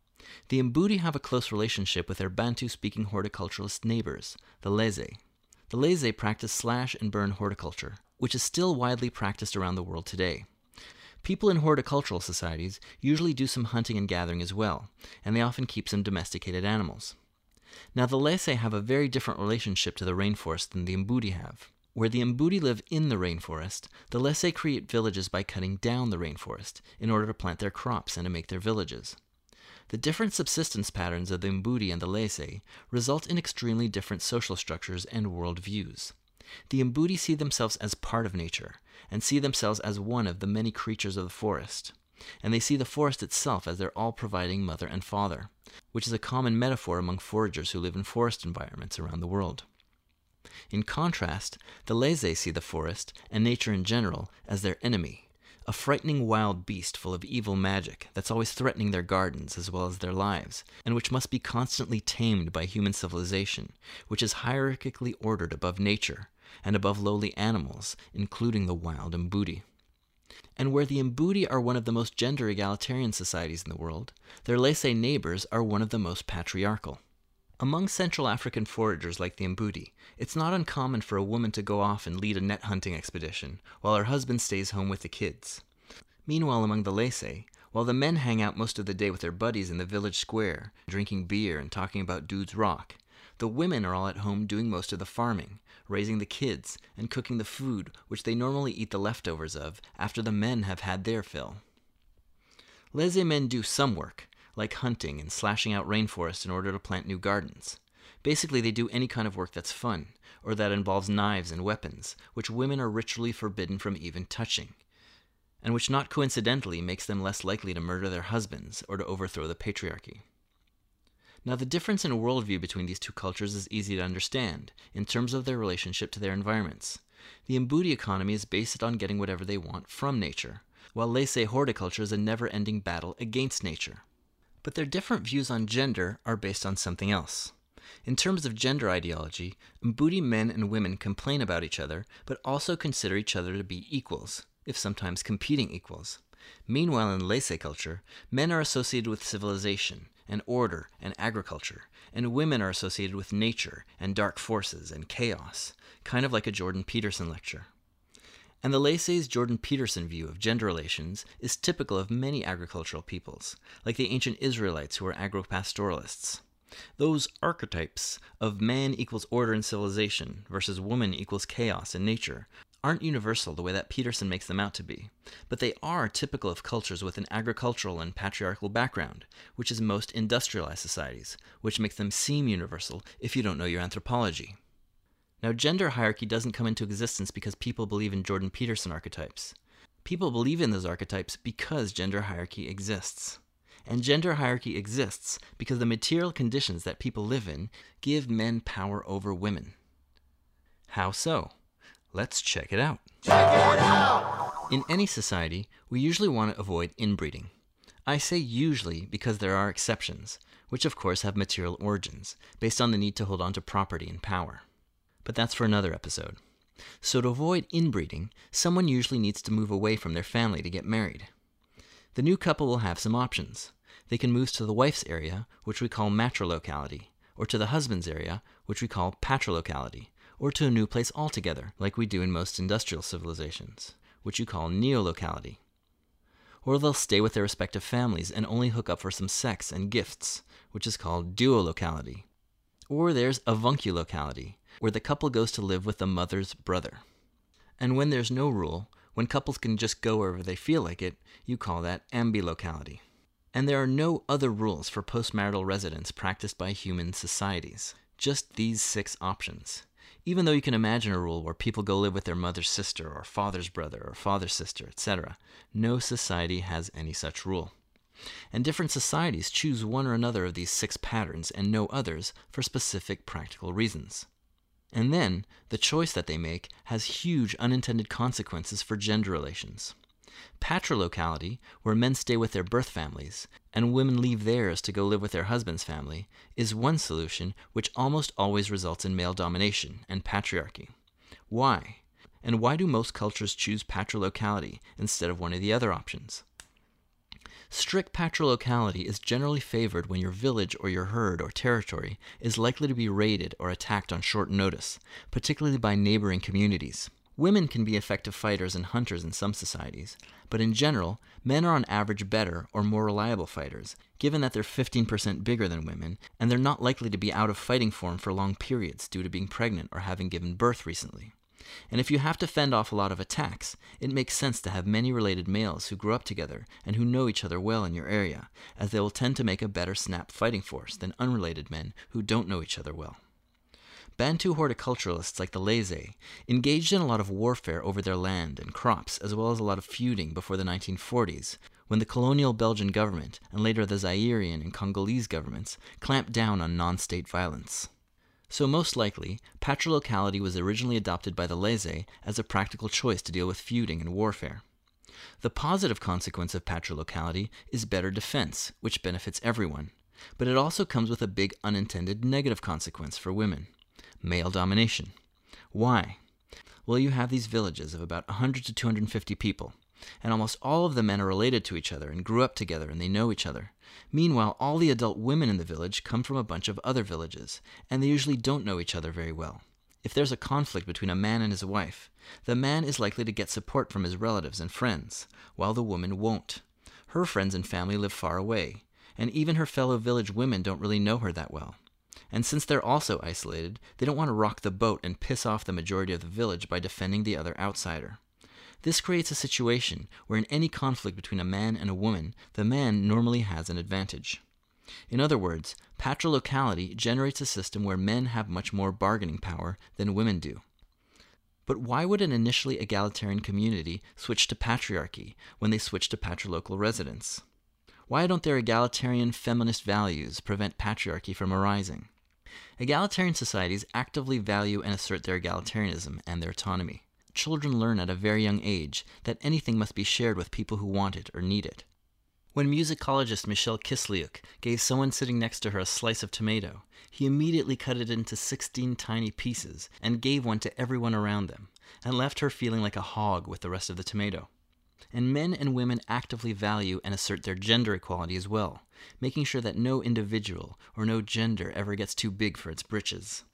The Mbuti have a close relationship with their Bantu-speaking horticulturalist neighbors, the Lese. The Lese practice slash-and-burn horticulture, which is still widely practiced around the world today. People in horticultural societies usually do some hunting and gathering as well, and they often keep some domesticated animals. Now, the Lese have a very different relationship to the rainforest than the Mbuti have. Where the Mbuti live in the rainforest, the Lese create villages by cutting down the rainforest in order to plant their crops and to make their villages. The different subsistence patterns of the Mbuti and the Lese result in extremely different social structures and world views. The Mbuti see themselves as part of nature, and see themselves as one of the many creatures of the forest. And they see the forest itself as their all-providing mother and father, which is a common metaphor among foragers who live in forest environments around the world. In contrast, the Lese see the forest, and nature in general, as their enemy. A frightening wild beast full of evil magic that's always threatening their gardens as well as their lives, and which must be constantly tamed by human civilization, which is hierarchically ordered above nature, and above lowly animals, including the wild Mbuti. And where the Mbuti are one of the most gender egalitarian societies in the world, their Lese neighbors are one of the most patriarchal. Among Central African foragers like the Mbuti, it's not uncommon for a woman to go off and lead a net hunting expedition, while her husband stays home with the kids. Meanwhile, among the Lese, while the men hang out most of the day with their buddies in the village square, drinking beer and talking about dudes rock, the women are all at home doing most of the farming, raising the kids, and cooking the food which they normally eat the leftovers of after the men have had their fill. Lese men do some work, like hunting and slashing out rainforest in order to plant new gardens. Basically, they do any kind of work that's fun, or that involves knives and weapons, which women are ritually forbidden from even touching, and which not coincidentally makes them less likely to murder their husbands or to overthrow the patriarchy. Now, the difference in worldview between these two cultures is easy to understand, in terms of their relationship to their environments. The Mbuti economy is based on getting whatever they want from nature, while Lese horticulture is a never-ending battle against nature. but their different views on gender are based on something else. In terms of gender ideology, Mbuti men and women complain about each other, but also consider each other to be equals, if sometimes competing equals. Meanwhile, in Lese culture, men are associated with civilization, and order, and agriculture, and women are associated with nature, and dark forces, and chaos, kind of like a Jordan Peterson lecture. And the Lese's Jordan Peterson view of gender relations is typical of many agricultural peoples, like the ancient Israelites who were agropastoralists. Those archetypes of man equals order and civilization versus woman equals chaos and nature aren't universal the way that Peterson makes them out to be, but they are typical of cultures with an agricultural and patriarchal background, which is most industrialized societies, which makes them seem universal if you don't know your anthropology. Now, gender hierarchy doesn't come into existence because people believe in Jordan Peterson archetypes. People believe in those archetypes because gender hierarchy exists. And gender hierarchy exists because the material conditions that people live in give men power over women. How so? Let's check it out. In any society, we usually want to avoid inbreeding. I say usually because there are exceptions, which of course have material origins, based on the need to hold on to property and power. But that's for another episode. So to avoid inbreeding, someone usually needs to move away from their family to get married. The new couple will have some options. They can move to the wife's area, which we call matrilocality, or to the husband's area, which we call patrilocality, or to a new place altogether, like we do in most industrial civilizations, which you call neolocality. Or they'll stay with their respective families and only hook up for some sex and gifts, which is called duolocality. Or there's avunculocality, where the couple goes to live with the mother's brother. And when there's no rule, when couples can just go wherever they feel like it, you call that ambilocality. And there are no other rules for postmarital residence practiced by human societies. Just these 6 options. Even though you can imagine a rule where people go live with their mother's sister or father's brother or father's sister, etc., no society has any such rule. And different societies choose one or another of these 6 patterns and no others for specific practical reasons. And then, the choice that they make has huge unintended consequences for gender relations. Patrilocality, where men stay with their birth families, and women leave theirs to go live with their husband's family, is one solution which almost always results in male domination and patriarchy. Why? And why do most cultures choose patrilocality instead of one of the other options? Strict patrilocality is generally favored when your village or your herd or territory is likely to be raided or attacked on short notice, particularly by neighboring communities. Women can be effective fighters and hunters in some societies, but in general, men are on average better or more reliable fighters, given that they're 15% bigger than women, and they're not likely to be out of fighting form for long periods due to being pregnant or having given birth recently. And if you have to fend off a lot of attacks, it makes sense to have many related males who grew up together and who know each other well in your area, as they will tend to make a better snap fighting force than unrelated men who don't know each other well. Bantu horticulturalists like the Lese engaged in a lot of warfare over their land and crops, as well as a lot of feuding before the 1940s, when the colonial Belgian government, and later the Zairian and Congolese governments, clamped down on non-state violence. So most likely, patrilocality was originally adopted by the Lese as a practical choice to deal with feuding and warfare. The positive consequence of patrilocality is better defense, which benefits everyone, but it also comes with a big unintended negative consequence for women: male domination. Why? Well, you have these villages of about 100 to 250 people, and almost all of the men are related to each other and grew up together and they know each other. Meanwhile, all the adult women in the village come from a bunch of other villages, and they usually don't know each other very well. If there's a conflict between a man and his wife, the man is likely to get support from his relatives and friends, while the woman won't. Her friends and family live far away, and even her fellow village women don't really know her that well. And since they're also isolated, they don't want to rock the boat and piss off the majority of the village by defending the other outsider. This creates a situation where in any conflict between a man and a woman, the man normally has an advantage. In other words, patrilocality generates a system where men have much more bargaining power than women do. But why would an initially egalitarian community switch to patriarchy when they switch to patrilocal residence? Why don't their egalitarian feminist values prevent patriarchy from arising? Egalitarian societies actively value and assert their egalitarianism and their autonomy. Children learn at a very young age that anything must be shared with people who want it or need it. When musicologist Michelle Kisliuk gave someone sitting next to her a slice of tomato, he immediately cut it into 16 tiny pieces and gave one to everyone around them, and left her feeling like a hog with the rest of the tomato. And men and women actively value and assert their gender equality as well, making sure that no individual or no gender ever gets too big for its britches.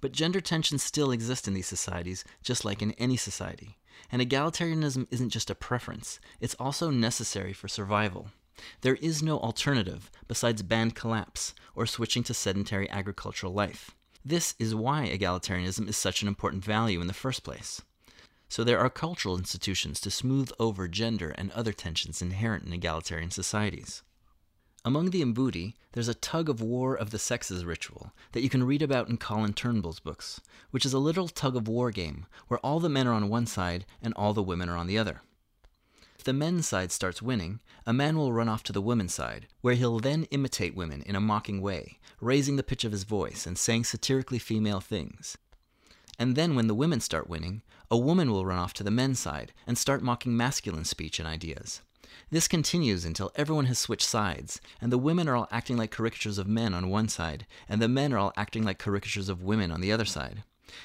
But gender tensions still exist in these societies, just like in any society. And egalitarianism isn't just a preference, it's also necessary for survival. There is no alternative besides band collapse or switching to sedentary agricultural life. This is why egalitarianism is such an important value in the first place. So there are cultural institutions to smooth over gender and other tensions inherent in egalitarian societies. Among the Mbuti, there's a tug-of-war of the sexes ritual that you can read about in Colin Turnbull's books, which is a literal tug-of-war game where all the men are on one side and all the women are on the other. If the men's side starts winning, a man will run off to the women's side, where he'll then imitate women in a mocking way, raising the pitch of his voice and saying satirically female things. And then when the women start winning, a woman will run off to the men's side and start mocking masculine speech and ideas. This continues until everyone has switched sides, and the women are all acting like caricatures of men on one side, and the men are all acting like caricatures of women on the other side.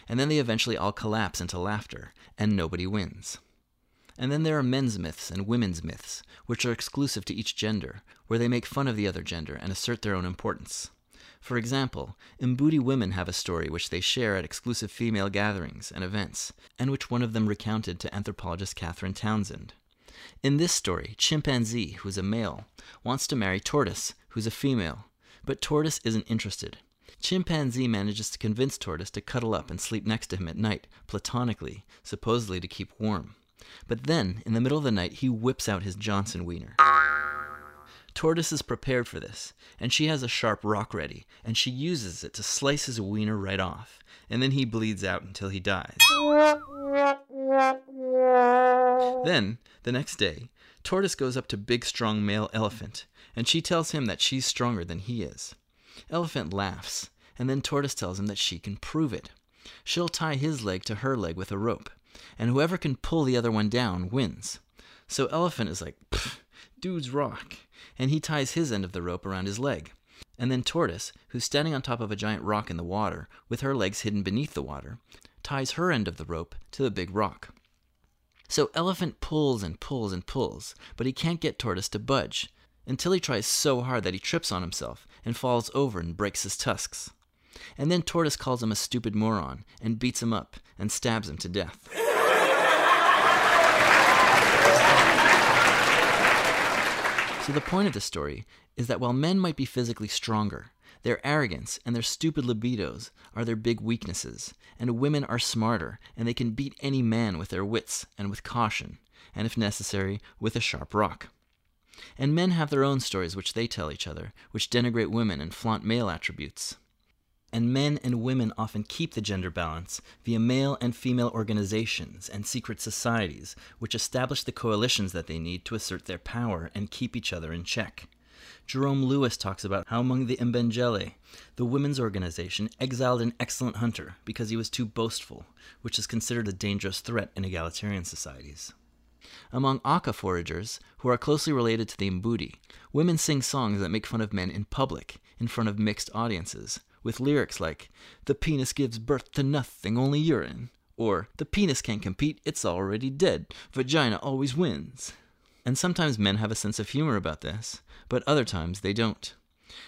And then they eventually all collapse into laughter, and nobody wins. And then there are men's myths and women's myths, which are exclusive to each gender, where they make fun of the other gender and assert their own importance. For example, Mbuti women have a story which they share at exclusive female gatherings and events, and which one of them recounted to anthropologist Catherine Townsend. In this story, Chimpanzee, who's a male, wants to marry Tortoise, who's a female, but Tortoise isn't interested. Chimpanzee manages to convince Tortoise to cuddle up and sleep next to him at night, platonically, supposedly to keep warm. But then, in the middle of the night, he whips out his Johnson wiener. Tortoise is prepared for this, and she has a sharp rock ready, and she uses it to slice his wiener right off, and then he bleeds out until he dies. Then, the next day, Tortoise goes up to big strong male Elephant, and she tells him that she's stronger than he is. Elephant laughs, and then Tortoise tells him that she can prove it. She'll tie his leg to her leg with a rope, and whoever can pull the other one down wins. So Elephant is like, "Pfft, dude's rock," and he ties his end of the rope around his leg. And then Tortoise, who's standing on top of a giant rock in the water, with her legs hidden beneath the water, ties her end of the rope to the big rock. So Elephant pulls and pulls and pulls, but he can't get Tortoise to budge, until he tries so hard that he trips on himself and falls over and breaks his tusks. And then Tortoise calls him a stupid moron and beats him up and stabs him to death. So the point of this story is that while men might be physically stronger, their arrogance and their stupid libidos are their big weaknesses, and women are smarter, and they can beat any man with their wits and with caution, and if necessary, with a sharp rock. And men have their own stories which they tell each other, which denigrate women and flaunt male attributes. And men and women often keep the gender balance via male and female organizations and secret societies, which establish the coalitions that they need to assert their power and keep each other in check. Jerome Lewis talks about how among the Mbengele, the women's organization exiled an excellent hunter because he was too boastful, which is considered a dangerous threat in egalitarian societies. Among Aka foragers, who are closely related to the Mbuti, women sing songs that make fun of men in public, in front of mixed audiences, with lyrics like, "The penis gives birth to nothing, only urine," or "The penis can't compete, it's already dead, vagina always wins." And sometimes men have a sense of humor about this, but other times they don't.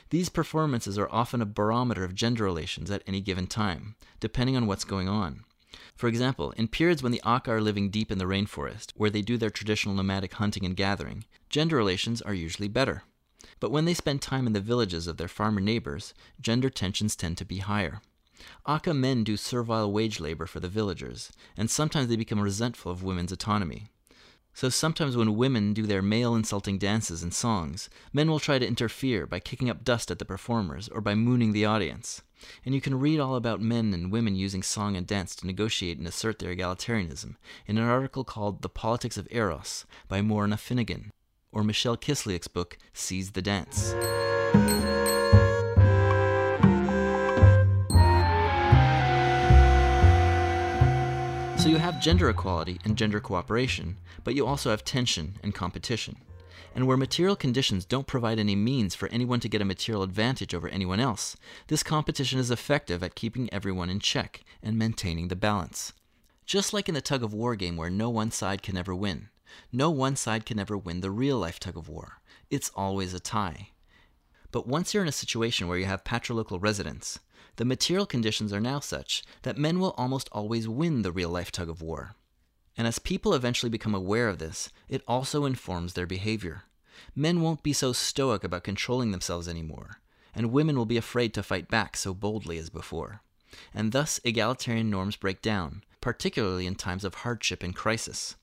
These performances are often a barometer of gender relations at any given time, depending on what's going on. For example, in periods when the Aka are living deep in the rainforest, where they do their traditional nomadic hunting and gathering, gender relations are usually better. But when they spend time in the villages of their farmer neighbors, gender tensions tend to be higher. Aka men do servile wage labor for the villagers, and sometimes they become resentful of women's autonomy. So sometimes when women do their male-insulting dances and songs, men will try to interfere by kicking up dust at the performers or by mooning the audience. And you can read all about men and women using song and dance to negotiate and assert their egalitarianism in an article called The Politics of Eros by Moira Finnegan, or Michelle Kisliuk's book Seize the Dance. So you have gender equality and gender cooperation, but you also have tension and competition. and where material conditions don't provide any means for anyone to get a material advantage over anyone else, this competition is effective at keeping everyone in check and maintaining the balance. Just like in the tug-of-war game where no one side can ever win. No one side can ever win the real-life tug-of-war. It's always a tie. But once you're in a situation where you have patrilocal residence, the material conditions are now such that men will almost always win the real-life tug-of-war. And as people eventually become aware of this, it also informs their behavior. Men won't be so stoic about controlling themselves anymore, and women will be afraid to fight back so boldly as before. And thus, egalitarian norms break down, particularly in times of hardship and crisis.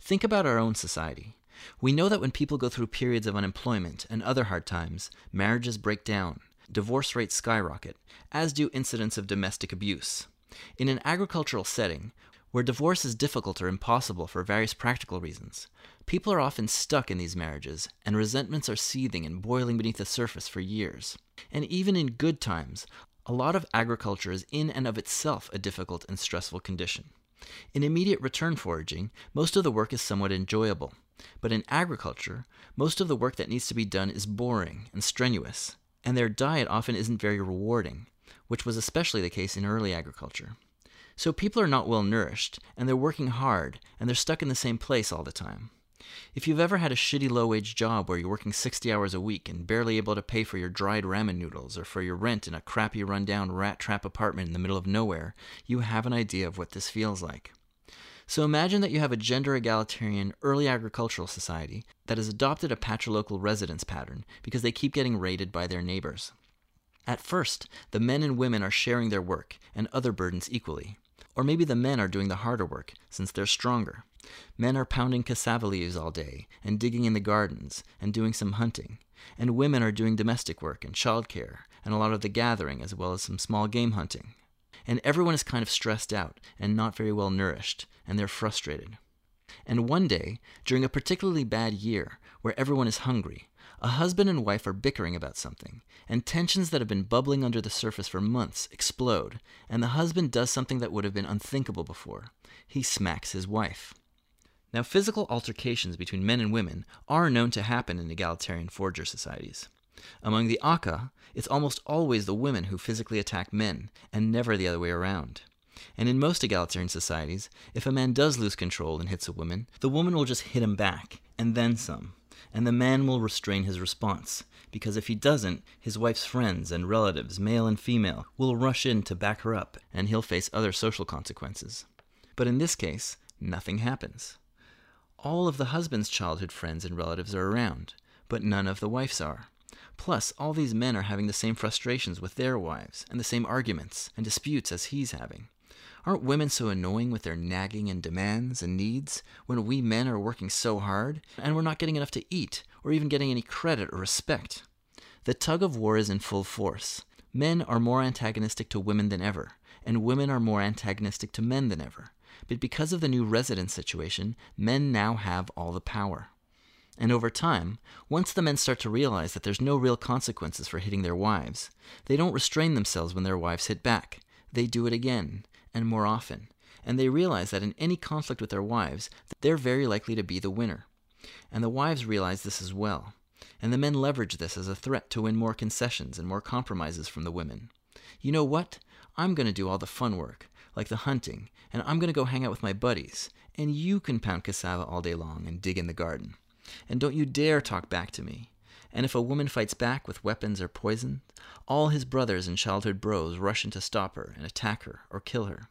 Think about our own society. We know that when people go through periods of unemployment and other hard times, marriages break down, divorce rates skyrocket, as do incidents of domestic abuse. In an agricultural setting, where divorce is difficult or impossible for various practical reasons, people are often stuck in these marriages, and resentments are seething and boiling beneath the surface for years. And even in good times, a lot of agriculture is in and of itself a difficult and stressful condition. In immediate return foraging, most of the work is somewhat enjoyable, but in agriculture, most of the work that needs to be done is boring and strenuous, and their diet often isn't very rewarding, which was especially the case in early agriculture. So people are not well nourished, and they're working hard, and they're stuck in the same place all the time. If you've ever had a shitty low-wage job where you're working 60 hours a week and barely able to pay for your dried ramen noodles or for your rent in a crappy run-down rat trap apartment in the middle of nowhere, you have an idea of what this feels like. So imagine that you have a gender-egalitarian early agricultural society that has adopted a patrilocal residence pattern because they keep getting raided by their neighbors. At first, the men and women are sharing their work and other burdens equally. Or maybe the men are doing the harder work, since they're stronger. Men are pounding cassava leaves all day, and digging in the gardens, and doing some hunting. And women are doing domestic work and childcare, and a lot of the gathering, as well as some small game hunting. And everyone is kind of stressed out, and not very well nourished, and they're frustrated. And one day, during a particularly bad year, where everyone is hungry, a husband and wife are bickering about something, and tensions that have been bubbling under the surface for months explode, and the husband does something that would have been unthinkable before. He smacks his wife. Now, physical altercations between men and women are known to happen in egalitarian forager societies. Among the Aka, it's almost always the women who physically attack men, and never the other way around. And in most egalitarian societies, if a man does lose control and hits a woman, the woman will just hit him back, and then some. And the man will restrain his response, because if he doesn't, his wife's friends and relatives, male and female, will rush in to back her up, and he'll face other social consequences. But in this case, nothing happens. All of the husband's childhood friends and relatives are around, but none of the wife's are. Plus, all these men are having the same frustrations with their wives, and the same arguments and disputes as he's having. Aren't women so annoying with their nagging and demands and needs when we men are working so hard and we're not getting enough to eat or even getting any credit or respect? The tug of war is in full force. Men are more antagonistic to women than ever, and women are more antagonistic to men than ever. But because of the new residence situation, men now have all the power. And over time, once the men start to realize that there's no real consequences for hitting their wives, they don't restrain themselves when their wives hit back. They do it again, and more often, and they realize that in any conflict with their wives, they're very likely to be the winner. And the wives realize this as well, and the men leverage this as a threat to win more concessions and more compromises from the women. You know what? I'm going to do all the fun work, like the hunting, and I'm going to go hang out with my buddies, and you can pound cassava all day long and dig in the garden. And don't you dare talk back to me. And if a woman fights back with weapons or poison, all his brothers and childhood bros rush in to stop her and attack her or kill her.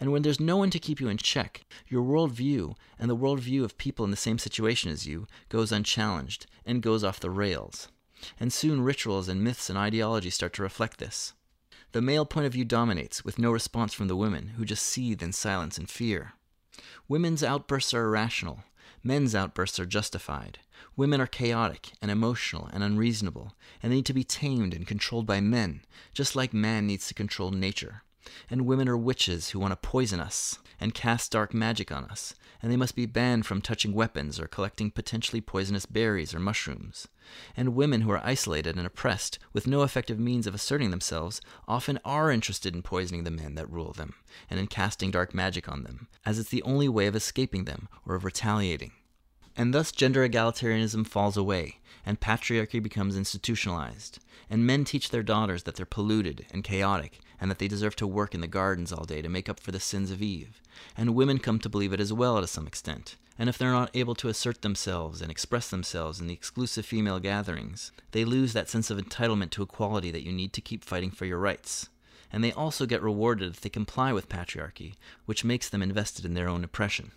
And when there's no one to keep you in check, your worldview and the worldview of people in the same situation as you goes unchallenged and goes off the rails. And soon rituals and myths and ideologies start to reflect this. The male point of view dominates with no response from the women, who just seethe in silence and fear. Women's outbursts are irrational. Men's outbursts are justified. Women are chaotic and emotional and unreasonable, and they need to be tamed and controlled by men, just like man needs to control nature. And women are witches who want to poison us and cast dark magic on us, and they must be banned from touching weapons or collecting potentially poisonous berries or mushrooms. And women who are isolated and oppressed with no effective means of asserting themselves often are interested in poisoning the men that rule them and in casting dark magic on them, as it's the only way of escaping them or of retaliating. And thus gender egalitarianism falls away, and patriarchy becomes institutionalized, and men teach their daughters that they're polluted and chaotic, and that they deserve to work in the gardens all day to make up for the sins of Eve, and women come to believe it as well to some extent, and if they're not able to assert themselves and express themselves in the exclusive female gatherings, they lose that sense of entitlement to equality that you need to keep fighting for your rights. And they also get rewarded if they comply with patriarchy, which makes them invested in their own oppression.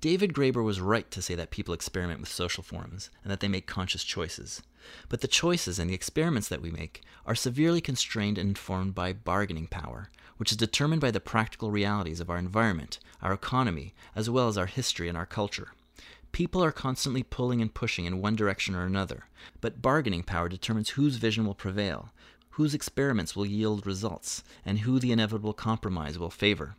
David Graeber was right to say that people experiment with social forms and that they make conscious choices. But the choices and the experiments that we make are severely constrained and informed by bargaining power, which is determined by the practical realities of our environment, our economy, as well as our history and our culture. People are constantly pulling and pushing in one direction or another, but bargaining power determines whose vision will prevail, whose experiments will yield results, and who the inevitable compromise will favor.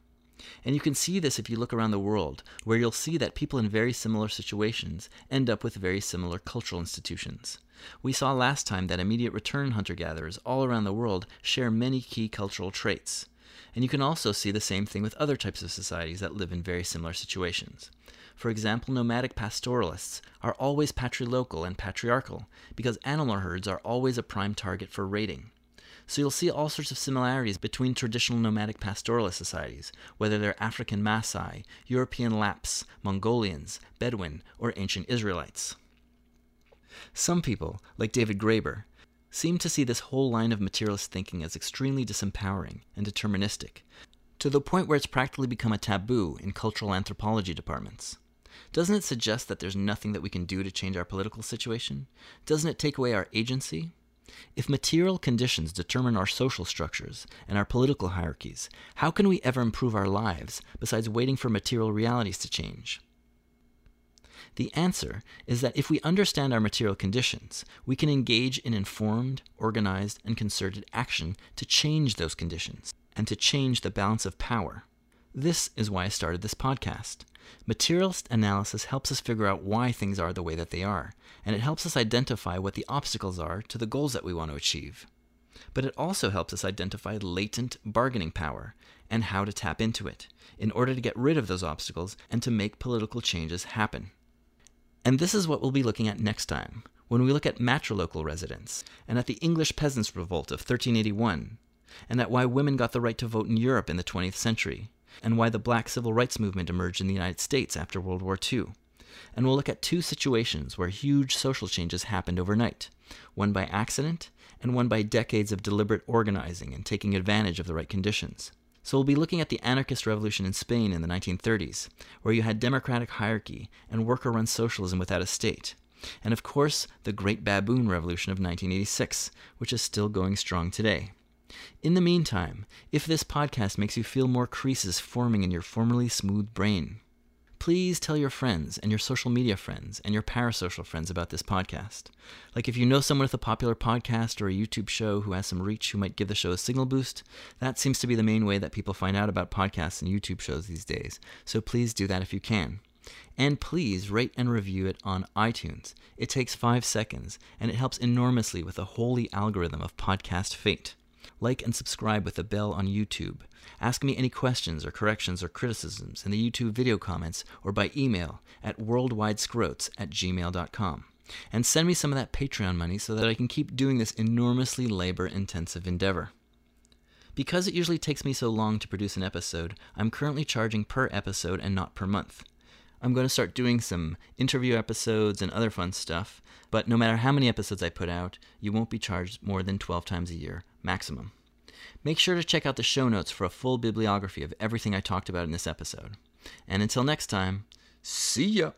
And you can see this if you look around the world, where you'll see that people in very similar situations end up with very similar cultural institutions. We saw last time that immediate return hunter-gatherers all around the world share many key cultural traits. And you can also see the same thing with other types of societies that live in very similar situations. For example, nomadic pastoralists are always patrilocal and patriarchal, because animal herds are always a prime target for raiding. So you'll see all sorts of similarities between traditional nomadic pastoralist societies, whether they're African Maasai, European Lapps, Mongolians, Bedouin, or ancient Israelites. Some people, like David Graeber, seem to see this whole line of materialist thinking as extremely disempowering and deterministic, to the point where it's practically become a taboo in cultural anthropology departments. Doesn't it suggest that there's nothing that we can do to change our political situation? Doesn't it take away our agency? If material conditions determine our social structures and our political hierarchies, how can we ever improve our lives besides waiting for material realities to change? The answer is that if we understand our material conditions, we can engage in informed, organized, and concerted action to change those conditions and to change the balance of power. This is why I started this podcast. Materialist analysis helps us figure out why things are the way that they are, and it helps us identify what the obstacles are to the goals that we want to achieve. But it also helps us identify latent bargaining power and how to tap into it in order to get rid of those obstacles and to make political changes happen. And this is what we'll be looking at next time, when we look at matrilocal residence, and at the English Peasants' Revolt of 1381, and at why women got the right to vote in Europe in the 20th century, and why the black civil rights movement emerged in the United States after World War II. And we'll look at two situations where huge social changes happened overnight, one by accident and one by decades of deliberate organizing and taking advantage of the right conditions. So we'll be looking at the anarchist revolution in Spain in the 1930s, where you had democratic hierarchy and worker-run socialism without a state. And of course, the Great Baboon Revolution of 1986, which is still going strong today. In the meantime, if this podcast makes you feel more creases forming in your formerly smooth brain, please tell your friends and your social media friends and your parasocial friends about this podcast. Like if you know someone with a popular podcast or a YouTube show who has some reach who might give the show a signal boost, that seems to be the main way that people find out about podcasts and YouTube shows these days, so please do that if you can. And please rate and review it on iTunes. It takes 5 seconds, and it helps enormously with the holy algorithm of podcast fate. Like and subscribe with the bell on YouTube. Ask me any questions or corrections or criticisms in the YouTube video comments or by email at worldwidescroats@gmail.com. And send me some of that Patreon money so that I can keep doing this enormously labor-intensive endeavor. Because it usually takes me so long to produce an episode, I'm currently charging per episode and not per month. I'm going to start doing some interview episodes and other fun stuff, but no matter how many episodes I put out, you won't be charged more than 12 times a year, maximum. Make sure to check out the show notes for a full bibliography of everything I talked about in this episode. And until next time, see ya!